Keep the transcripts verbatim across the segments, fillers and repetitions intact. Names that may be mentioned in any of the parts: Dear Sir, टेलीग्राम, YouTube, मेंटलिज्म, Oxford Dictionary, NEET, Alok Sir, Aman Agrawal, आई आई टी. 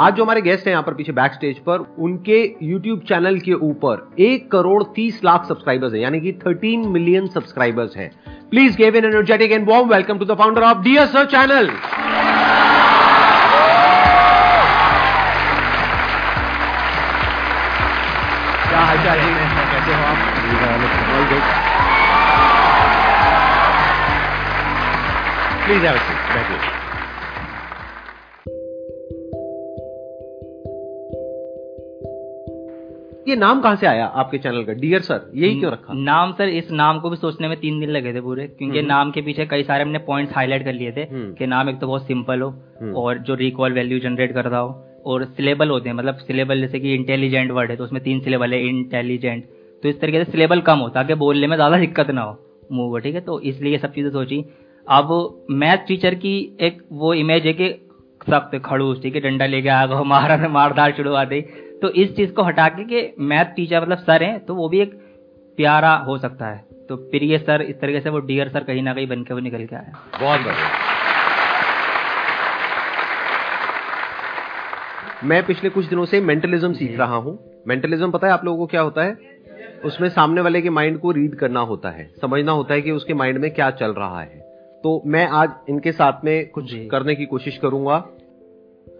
आज जो हमारे गेस्ट हैं यहाँ पर पीछे बैक स्टेज पर, उनके YouTube चैनल के ऊपर एक करोड़ तीस लाख सब्सक्राइबर्स हैं, यानी कि थर्टीन मिलियन सब्सक्राइबर्स हैं। Please give an energetic and warm welcome to the founder of Dear Sir channel. क्या हालचाल जी, कैसे हो आप? प्लीज हैव अ सीट, बैठिए। ये नाम कहाँ से आया आपके चैनल का, डियर सर? यही क्यों रखा नाम? सर इस नाम को भी सोचने में तीन दिन लगे थे पूरे, क्योंकि नाम के पीछे कई सारे हमने पॉइंट्स हाईलाइट कर लिए थे कि नाम एक तो बहुत सिंपल हो और जो रिकॉल वैल्यू जनरेट कर रहा हो, और सिलेबल होते हैं, मतलब सिलेबल जैसे कि इंटेलिजेंट वर्ड है तो उसमें तीन सिलेबल है इंटेलिजेंट, तो इस तरीके से सिलेबल कम हो ताकि बोलने में ज्यादा दिक्कत ना हो मुंह को, ठीक है? तो इसलिए सब चीजें सोची। अब मैथ टीचर की एक वो इमेज है कि सख्त खड़ूस, ठीक है, डंडा लेके आगे मारा मारधार शुरू आते, तो इस चीज को हटा के कि मैथ टीचर मतलब सर हैं तो वो भी एक प्यारा हो सकता है, तो प्रिय सर, इस तरीके से वो डियर सर कहीं ना कहीं बन के वो निकल के आया। बहुत बढ़िया। मैं पिछले कुछ दिनों से मेंटलिज्म सीख रहा हूँ। मेंटलिज्म पता है आप लोगों को क्या होता है? उसमें सामने वाले के माइंड को रीड करना होता है, समझना होता है कि उसके माइंड में क्या चल रहा है। तो मैं आज इनके साथ में कुछ करने की कोशिश करूंगा।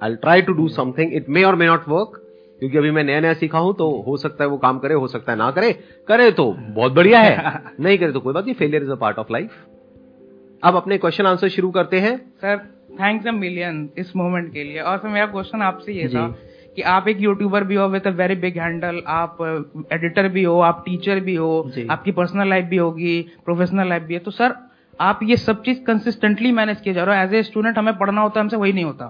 I try to do something, it may or may not work, क्योंकि अभी मैं नया नया सीखा हूं, तो हो सकता है वो काम करे, हो सकता है ना करे। करे तो बहुत बढ़िया है, नहीं करे तो कोई बात नहीं, failure is a part of life. अब अपने क्वेश्चन आंसर शुरू करते हैं। सर थैंक्स अ मिलियन इस मोमेंट के लिए। और सर मेरा क्वेश्चन आपसे ये था कि आप एक यूट्यूबर भी हो with a very big handle, आप एडिटर भी हो, आप टीचर भी हो, आपकी पर्सनल लाइफ भी होगी, प्रोफेशनल लाइफ भी है, तो सर आप ये सब चीज कंसिस्टेंटली मैनेज किए जा रहे हो। एज ए स्टूडेंट हमें पढ़ना होता है, हमसे वही नहीं होता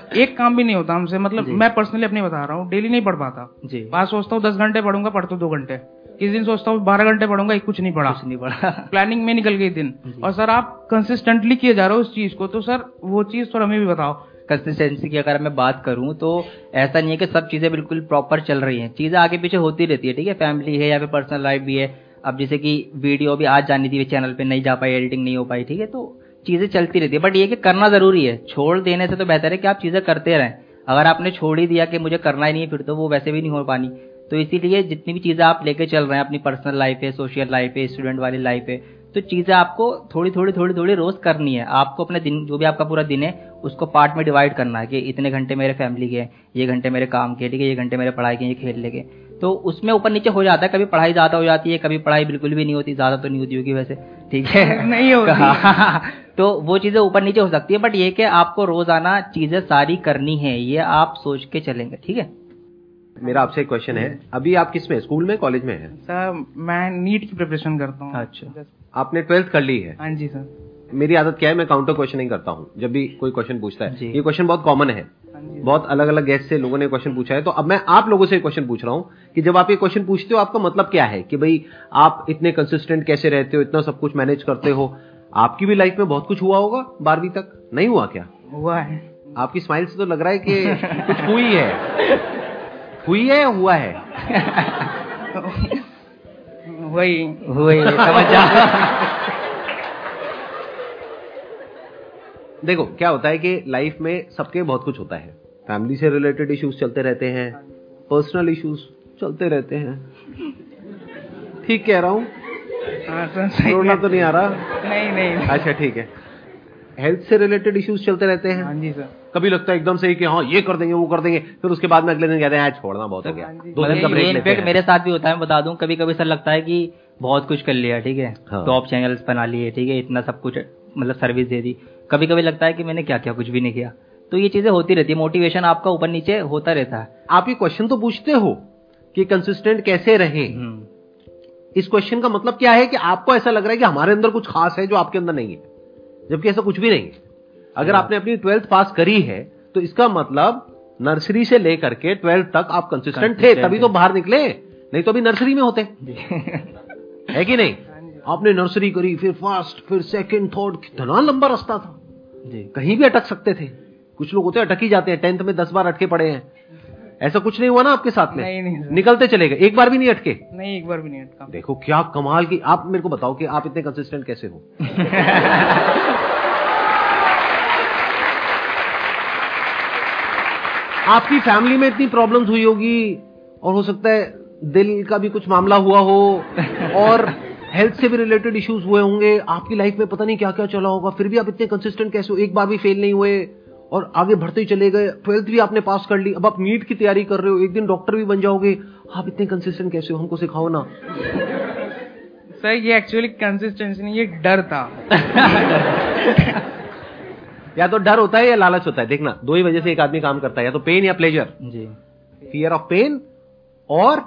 तो एक काम भी नहीं होता हमसे, मतलब मैं पर्सनली अपने बता रहा हूँ, डेली नहीं पढ़ पाता। बात सोचता हूँ दस घंटे पढ़ूंगा, पढ़ता हूँ दो घंटे, किस दिन सोचता हूँ बारह घंटे पढ़ूंगा, एक कुछ नहीं पढ़ा, कुछ नहीं पढ़ा प्लानिंग में निकल गई दिन। और सर आप कंसिस्टेंटली किए जा रहे हो उस चीज को, तो सर वो चीज सर हमें भी बताओ। कंसिस्टेंसी की अगर मैं बात करूं तो ऐसा नहीं है कि सब चीजें बिल्कुल प्रॉपर चल रही हैं, चीजें आगे पीछे होती रहती है, ठीक है, फैमिली है या फिर पर्सनल लाइफ भी है। अब जैसे कि वीडियो भी आज जानी थी चैनल पे, नहीं जा पाई, एडिटिंग नहीं हो पाई, ठीक है, तो चीजें चलती रहती है। बट ये कि करना जरूरी है, छोड़ देने से तो बेहतर है कि आप चीजें करते रहें। अगर आपने छोड़ ही दिया कि मुझे करना ही नहीं, फिर तो वो वैसे भी नहीं हो पानी। तो इसीलिए जितनी भी चीजें आप लेके चल रहे हैं, अपनी पर्सनल लाइफ है, सोशल लाइफ है, स्टूडेंट वाली लाइफ है, तो चीजें आपको थोड़ी थोड़ी थोड़ी थोड़ी रोज करनी है। आपको अपने दिन, जो भी आपका पूरा दिन है, उसको पार्ट में डिवाइड करना है कि इतने घंटे मेरे फैमिली के, ये घंटे मेरे काम के, ठीक है, ये घंटे मेरे पढ़ाई के, ये खेलने के। तो उसमें ऊपर नीचे हो जाता है, कभी पढ़ाई ज्यादा हो जाती है, कभी पढ़ाई बिल्कुल भी नहीं होती। ज्यादा तो नहीं होती होगी वैसे, ठीक है, नहीं होती तो वो चीजें ऊपर नीचे हो सकती है, बट ये कि आपको रोजाना चीजें सारी करनी है, ये आप सोच के चलेंगे, ठीक है। मेरा आपसे एक क्वेश्चन है, अभी आप किस में, स्कूल में, कॉलेज में है? सर मैं नीट की प्रिपरेशन करता हूँ। अच्छा, आपने ट्वेल्थ कर ली है? हाँ जी सर। मेरी आदत क्या है, मैं काउंटर क्वेश्चनिंग करता हूँ जब भी कोई क्वेश्चन पूछता है। ये क्वेश्चन बहुत कॉमन है, बहुत अलग अलग गेस्ट से लोगों ने क्वेश्चन पूछा है। तो अब मैं आप लोगों से क्वेश्चन पूछ रहा हूँ कि जब आप ये क्वेश्चन पूछते हो, आपका मतलब क्या है कि भाई आप इतने कंसिस्टेंट कैसे रहते हो, इतना सब कुछ मैनेज करते हो? आपकी भी लाइफ में बहुत कुछ हुआ होगा, बारहवीं तक नहीं हुआ क्या? हुआ है। आपकी स्माइल से तो लग रहा है कि कुछ हुई है। हुई है या हुआ है? हुई हुई समझ जा। देखो क्या होता है कि लाइफ में सबके बहुत कुछ होता है। फैमिली से रिलेटेड इश्यूज चलते रहते हैं, पर्सनल इश्यूज चलते रहते हैं, ठीक कह रहा हूँ? रोना तो नहीं आ रहा? नहीं नहीं। अच्छा ठीक है, हेल्थ से रिलेटेड इश्यूज चलते रहते हैं। हाँ जी सर। कभी लगता है एकदम से ही कि हाँ ये कर देंगे, वो कर देंगे, फिर उसके बाद में अगले दिन कहते हैं आज छोड़ना बहुत हो गया, दो दिन का ब्रेक लेते हैं। मेरे साथ भी होता है, मैं बता दूं, कभी कभी सर लगता है कि बहुत कुछ कर लिया, ठीक है, टॉप चैनल्स बना लिए, ठीक है, इतना सब कुछ मतलब सर्विस दे दी। कभी कभी लगता है कि मैंने क्या क्या कुछ भी नहीं किया। तो ये चीजें होती रहती है, मोटिवेशन आपका ऊपर नीचे होता रहता है। आप ये क्वेश्चन तो पूछते हो कि कंसिस्टेंट कैसे रहे, इस क्वेश्चन का मतलब क्या है कि आपको ऐसा लग रहा है कि हमारे अंदर कुछ खास है जो आपके अंदर नहीं है, जबकि ऐसा कुछ भी नहीं है। अगर आपने अपनी ट्वेल्थ पास करी है तो इसका मतलब नर्सरी से लेकर के ट्वेल्थ तक आप कंसिस्टेंट थे, तभी तो बाहर निकले, नहीं तो अभी नर्सरी में होते है कि नहीं? आपने नर्सरी करी, फिर फर्स्ट, फिर सेकंड, थर्ड, कितना लंबा रास्ता था, कहीं भी अटक सकते थे। कुछ लोग होते हैं अटक ही जाते हैं, टेंथ में दस बार अटके पड़े हैं। ऐसा कुछ नहीं हुआ ना आपके साथ में? नहीं, नहीं, निकलते चले गए, एक बार भी नहीं अटके? नहीं, एक बार भी नहीं अटका। देखो क्या कमाल की। आप मेरे को बताओ कि आप इतने कंसिस्टेंट कैसे हो? आपकी फैमिली में इतनी प्रॉब्लम्स हुई होगी और हो सकता है दिल का भी कुछ मामला हुआ हो और हेल्थ से भी रिलेटेड इश्यूज हुए होंगे, आपकी लाइफ में पता नहीं क्या क्या चला होगा, फिर भी आप इतने कंसिस्टेंट कैसे हो? एक बार भी फेल नहीं हुए और आगे बढ़ते ही चले गए, ट्वेल्थ भी आपने पास कर ली, अब आप नीट की तैयारी कर रहे हो, एक दिन डॉक्टर भी बन जाओगे, आप इतने कंसिस्टेंट कैसे हो? हमको सिखाओ ना। सर ये एक्चुअली कंसिस्टेंसी नहीं, ये डर था। या तो डर होता है या लालच होता है। देखना दो ही वजह से एक आदमी काम करता है, या तो पेन या प्लेजर। जी, फियर ऑफ पेन और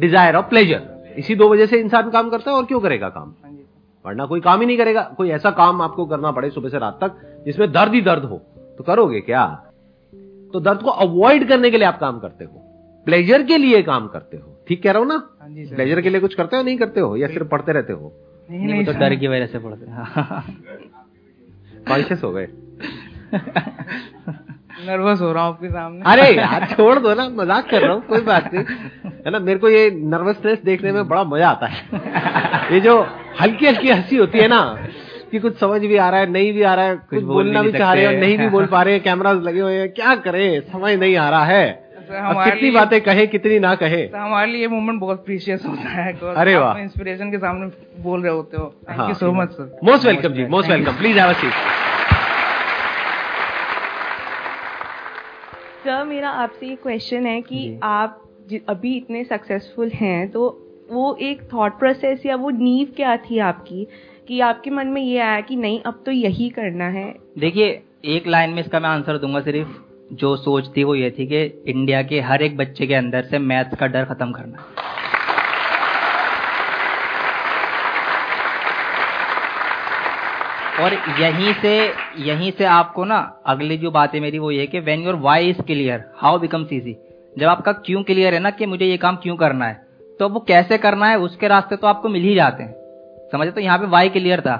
डिजायर ऑफ प्लेजर, इसी दो वजह से इंसान काम करता है। और क्यों करेगा काम, वरना कोई काम ही नहीं करेगा। कोई ऐसा काम आपको करना पड़े सुबह से रात तक जिसमें दर्द ही दर्द हो तो करोगे क्या? तो दर्द को अवॉइड करने के लिए आप काम करते हो, प्लेजर के लिए काम करते हो। ठीक कह रहा हूँ ना? प्लेजर के लिए कुछ करते हो नहीं करते हो, या सिर्फ पढ़ते रहते हो? नहीं, नहीं तो डर की वजह से पढ़ते हो। कॉन्शियस हो गए? नर्वस हो रहा हूँ आपके सामने। अरे यार छोड़ दो ना, मजाक कर रहा हूँ, कोई बात नहीं है ना। मेरे को ये नर्वसनेस देखने में बड़ा मजा आता है। ये जो हल्की हल्की हंसी होती है ना कि कुछ समझ भी आ रहा है नहीं भी आ रहा है, कुछ बोलना भी चाह रहे हैं नहीं भी बोल पा रहे हैं, कैमरास लगे हुए हैं, क्या करें समझ नहीं आ रहा है, कितनी बातें कहे कितनी ना कहे। हमारे लिए मोमेंट बहुत प्रीशियस होता है। अरे वाह, इंस्पिरेशन के सामने बोल रहे होते हो। Thank you so much sir. Most welcome जी, most welcome, please have a seat. Sir मेरा आपसे ये क्वेश्चन है कि आप अभी इतने सक्सेसफुल हैं, तो वो एक थॉट प्रोसेस या वो नींव क्या थी आपकी कि आपके मन में ये आया कि नहीं अब तो यही करना है? देखिए एक लाइन में इसका मैं आंसर दूंगा, सिर्फ जो सोच थी वो ये थी कि इंडिया के हर एक बच्चे के अंदर से मैथ्स का डर खत्म करना। और यहीं से यहीं से आपको ना अगली जो बात है मेरी वो ये कि when your why is clear how becomes easy. जब आपका क्यों क्लियर है ना कि मुझे ये काम क्यों करना है, तो वो कैसे करना है उसके रास्ते तो आपको मिल ही जाते हैं, समझे? तो यहाँ पे वाई क्लियर था।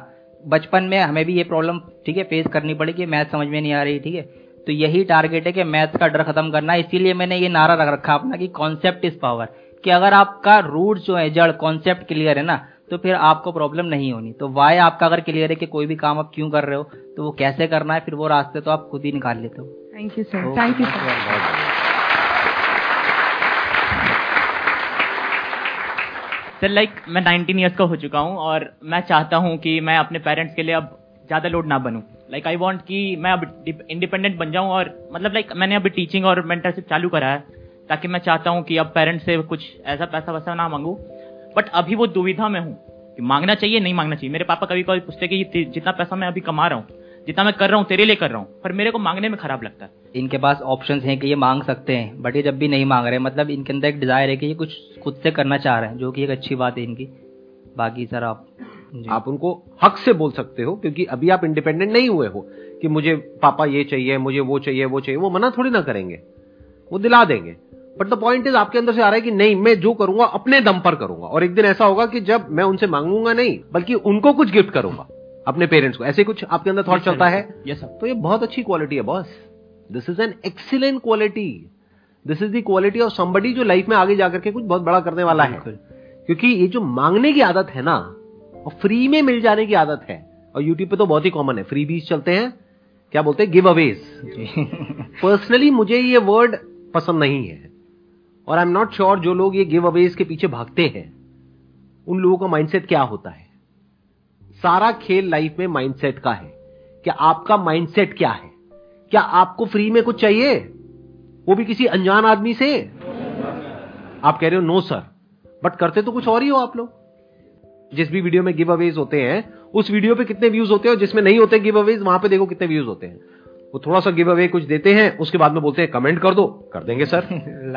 बचपन में हमें भी ये प्रॉब्लम ठीक है फेस करनी पड़ी कि मैथ समझ में नहीं आ रही, ठीक है? तो यही टारगेट है कि मैथ्स का डर खत्म करना है। इसीलिए मैंने ये नारा रख रखा अपना कि कॉन्सेप्ट इज पावर, कि अगर आपका रूट जो है जड़ कॉन्सेप्ट क्लियर है ना तो फिर आपको प्रॉब्लम नहीं होनी। तो वाई आपका अगर क्लियर है कि कोई भी काम आप क्यों कर रहे हो तो वो कैसे करना है, फिर वो रास्ते तो आप खुद ही निकाल लेते हो। Thank you sir, thank you sir. Sir like मैं नाइनटीन ईयर्स का हो चुका हूँ और मैं चाहता हूँ कि मैं अपने पेरेंट्स के लिए अब ज़्यादा लोड ना बनूँ। लाइक आई वांट कि मैं अब इंडिपेंडेंट बन जाऊँ, और मतलब लाइक like, मैंने अभी टीचिंग और मेंटरशिप चालू करा है ताकि मैं चाहता हूँ कि अब पेरेंट्स से कुछ ऐसा पैसा वैसा ना मांगूँ। बट अभी वो दुविधा में हूँ कि मांगना चाहिए नहीं मांगना चाहिए। मेरे पापा कभी कभी पूछते कि जितना पैसा मैं अभी कमा रहा हूँ जितना मैं कर रहा हूँ तेरे लिए कर रहा हूँ, पर मेरे को मांगने में खराब लगता है। इनके पास ऑप्शंस हैं कि ये मांग सकते हैं, बट ये जब भी नहीं मांग रहे, मतलब इनके अंदर एक डिजायर है कि ये कुछ खुद से करना चाह रहे हैं, जो कि एक अच्छी बात है इनकी। बाकी सर आप आप उनको हक से बोल सकते हो, क्योंकि अभी आप इंडिपेंडेंट नहीं हुए हो कि मुझे पापा ये चाहिए मुझे वो चाहिए वो चाहिए। वो मना थोड़ी ना करेंगे, वो दिला देंगे। बट द पॉइंट इज आपके अंदर से आ रहा है कि नहीं मैं जो करूंगा अपने दम पर करूंगा, और एक दिन ऐसा होगा कि जब मैं उनसे मांगूंगा नहीं बल्कि उनको कुछ गिफ्ट करूंगा अपने पेरेंट्स को। ऐसे कुछ आपके अंदर थॉट चलता है? Yes sir. तो ये बहुत अच्छी क्वालिटी है boss, this is an excellent quality, this is the quality of somebody जो लाइफ में आगे जाकर के कुछ बहुत बड़ा करने वाला है। क्योंकि ये जो मांगने की आदत है ना और फ्री में मिल जाने की आदत है, और यूट्यूब पे तो बहुत ही कॉमन है फ्री बीज चलते हैं, क्या बोलते हैं गिव अवेज। पर्सनली मुझे ये वर्ड पसंद नहीं है, और आई एम नॉट श्योर जो लोग ये गिव अवेज के पीछे भागते हैं उन लोगों का माइंडसेट क्या होता है। सारा खेल लाइफ में माइंडसेट का है, कि आपका माइंडसेट क्या है। क्या आपको फ्री में कुछ चाहिए, वो भी किसी अनजान आदमी से? आप कह रहे हो नो सर, बट करते तो कुछ और ही हो आप लोग। जिस भी वीडियो में गिव अवेज होते हैं उस वीडियो पे कितने व्यूज होते हैं, और जिसमें नहीं होते गिव अवेज वहां पे देखो कितने व्यूज होते हैं। वो थोड़ा सा गिव अवे कुछ देते हैं, उसके बाद में बोलते हैं कमेंट कर दो कर देंगे सर,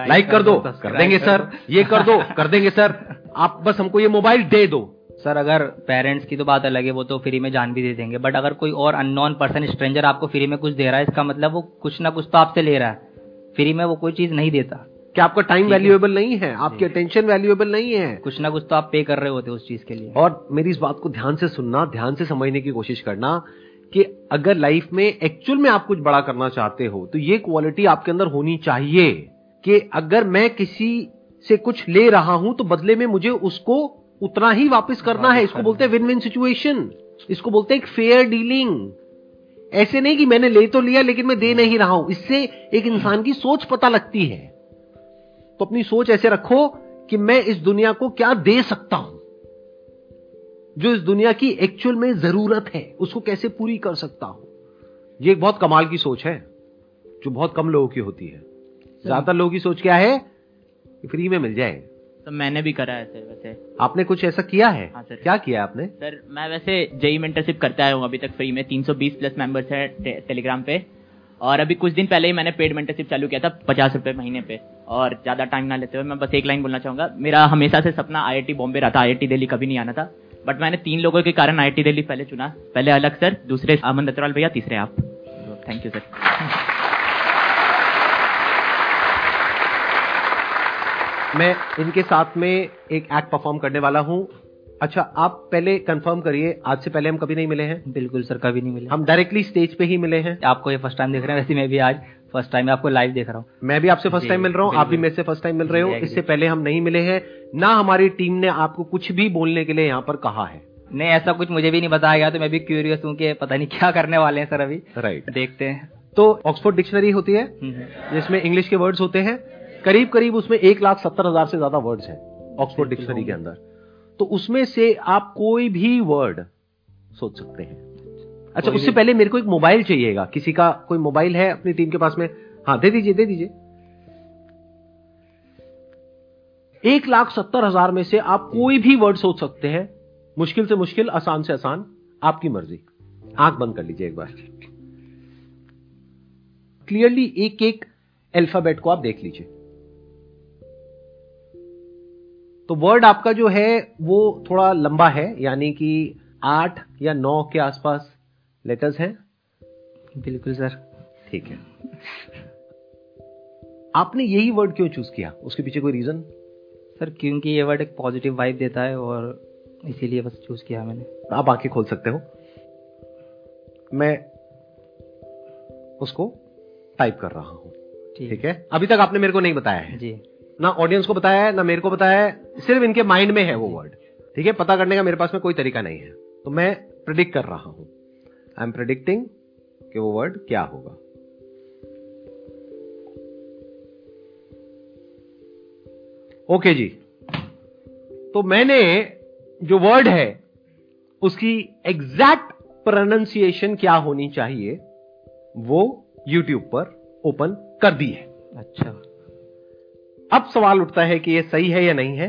लाइक कर दो कर देंगे सर, ये कर दो कर देंगे सर, आप बस हमको ये मोबाइल दे दो सर। अगर पेरेंट्स की तो बात अलग है, वो तो फ्री में जान भी दे देंगे, बट अगर कोई और अननोन पर्सन स्ट्रेंजर आपको फ्री में कुछ दे रहा है, इसका मतलब वो कुछ ना कुछ तो आपसे ले रहा है। फ्री में वो कोई चीज नहीं देता। क्या आपका टाइम वैल्यूएबल नहीं है, आपकी अटेंशन वैल्यूएबल नहीं है? कुछ ना कुछ तो आप पे कर रहे होते उस चीज के लिए। और मेरी इस बात को ध्यान से सुनना, ध्यान से समझने की कोशिश करना कि अगर लाइफ में एक्चुअल में आप कुछ बड़ा करना चाहते हो तो ये क्वालिटी आपके अंदर होनी चाहिए कि अगर मैं किसी से कुछ ले रहा हूं तो बदले में मुझे उसको उतना ही वापस करना है। इसको बोलते हैं विन विन सिचुएशन, इसको बोलते हैं एक फेयर डीलिंग। ऐसे नहीं कि मैंने ले तो लिया लेकिन मैं दे नहीं रहा हूं। इससे एक इंसान की सोच पता लगती है। तो अपनी सोच ऐसे रखो कि मैं इस दुनिया को क्या दे सकता हूं, जो इस दुनिया की एक्चुअल में जरूरत है उसको कैसे पूरी कर सकता हूं। ये एक बहुत कमाल की सोच है जो बहुत कम लोगों की होती है। ज्यादातर लोगों की सोच क्या है, फ्री में मिल जाए। तो मैंने भी करा है सर। वैसे आपने कुछ ऐसा किया है? हाँ सर। क्या किया आपने? सर मैं वैसे जेई मेंटरशिप करता आया हूँ अभी तक फ्री में। तीन सौ बीस प्लस मेंबर्स है टे, टेलीग्राम पे। और अभी कुछ दिन पहले ही मैंने पेड मेंटरशिप चालू किया था पचास रुपए महीने पे। और ज्यादा टाइम ना लेते हुए मैं बस एक लाइन बोलना चाहूंगा, मेरा हमेशा से सपना आई आई टी बॉम्बे रहा था, आई आई टी दिल्ली कभी नहीं आना था। बट मैंने तीन लोगों के कारण आई आई टी दिल्ली पहले चुना, पहले अलक सर, दूसरे अमन अग्रवाल भैया, तीसरे आप। Thank you sir. मैं इनके साथ में एक एक्ट परफॉर्म करने वाला हूं। अच्छा आप पहले कंफर्म करिए, आज से पहले हम कभी नहीं मिले हैं? बिल्कुल सर, कभी नहीं मिले। हम डायरेक्टली स्टेज पे ही मिले हैं। आपको ये फर्स्ट टाइम देख रहे हैं, वैसे मैं भी आज फर्स्ट टाइम आपको लाइव देख रहा हूँ। मैं भी आपसे फर्स्ट टाइम मिल रहा हूँ, आप भी मेरे से फर्स्ट टाइम मिल रहे हो। इससे पहले हम नहीं मिले हैं, ना हमारी टीम ने आपको कुछ भी बोलने के लिए यहाँ पर कहा है। नहीं, ऐसा कुछ मुझे भी नहीं बताया गया, तो मैं भी क्यूरियस हूँ कि पता नहीं क्या करने वाले हैं सर अभी। राइट, देखते हैं। तो ऑक्सफोर्ड डिक्शनरी होती है जिसमें इंग्लिश के वर्ड्स होते हैं, करीब करीब उसमें एक लाख सत्तर हजार से ज्यादा वर्ड्स हैं ऑक्सफोर्ड डिक्शनरी के अंदर। तो उसमें से आप कोई भी वर्ड सोच सकते हैं। अच्छा उससे पहले मेरे को एक मोबाइल चाहिएगा, किसी का कोई मोबाइल है अपनी टीम के पास में? हाँ दे दीजिए, दे दीजिए। एक लाख सत्तर हजार में से आप कोई भी वर्ड सोच सकते हैं, मुश्किल से मुश्किल, आसान से आसान, आपकी मर्जी। आंख बंद कर लीजिए एक बार, क्लियरली एक एक अल्फाबेट को आप देख लीजिए। तो वर्ड आपका जो है वो थोड़ा लंबा है, यानी कि आठ या नौ के आसपास लेटर्स हैं। बिल्कुल सर, ठीक है। आपने यही वर्ड क्यों चूज किया, उसके पीछे कोई रीजन? सर क्योंकि ये वर्ड एक पॉजिटिव वाइब देता है और इसीलिए बस चूज किया मैंने। आप आंखें खोल सकते हो। मैं उसको टाइप कर रहा हूं, ठीक है? अभी तक आपने मेरे को नहीं बताया है जी, ना ऑडियंस को बताया है, ना मेरे को बताया है। सिर्फ इनके माइंड में है वो वर्ड, ठीक है? पता करने का मेरे पास में कोई तरीका नहीं है, तो मैं प्रेडिक्ट कर रहा हूं। आई एम प्रेडिक्टिंग कि वो वर्ड क्या होगा। ओके जी, तो मैंने जो वर्ड है उसकी एग्जैक्ट प्रोनाउंसिएशन क्या होनी चाहिए वो यूट्यूब पर ओपन कर दी है। अच्छा, अब सवाल उठता है कि ये सही है या नहीं है।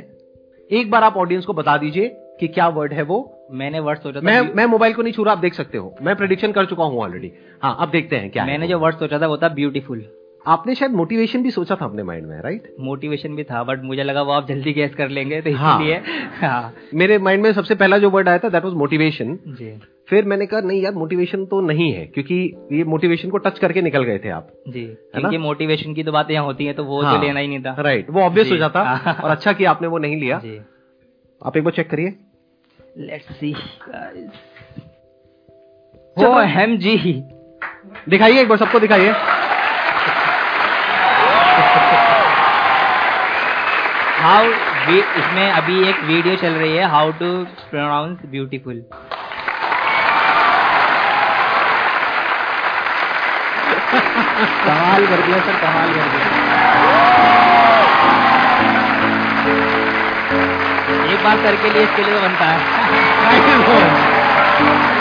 एक बार आप ऑडियंस को बता दीजिए कि क्या वर्ड है वो। मैंने वर्ड सोचा था, मैं मैं मोबाइल को नहीं छू रहा, आप देख सकते हो, मैं प्रेडिक्शन कर चुका हूं ऑलरेडी। हाँ अब देखते हैं क्या मैंने है। जो वर्ड सोचा था वो था ब्यूटीफुल। आपने शायद मोटिवेशन भी सोचा था अपने माइंड में, राइट? मोटिवेशन भी था, बट मुझे लगा वो आप जल्दी गैस कर लेंगे, तो इसलिए हाँ, हाँ। मेरे माइंड में सबसे पहला जो वर्ड आया था दैट वाज मोटिवेशन। फिर मैंने कहा नहीं यार मोटिवेशन तो नहीं है, क्योंकि ये मोटिवेशन को टच करके निकल गए थे आप जी, क्योंकि मोटिवेशन की तो बातें यहाँ होती है, तो वो तो लेना ही नहीं था। राइट, वो ऑब्वियस हो जाता, और अच्छा किया आपने वो नहीं लिया। आप एक बार चेक करिए। Let's see guys, O M G, दिखाइए एक बार, सबको दिखाइए। हाउ, इसमें अभी एक वीडियो चल रही है हाउ टू प्रोनाउंस ब्यूटीफुल। कमाल कर दिया सर, कमाल कर दिया। एक बार सर के लिए, इसके लिए बनता है।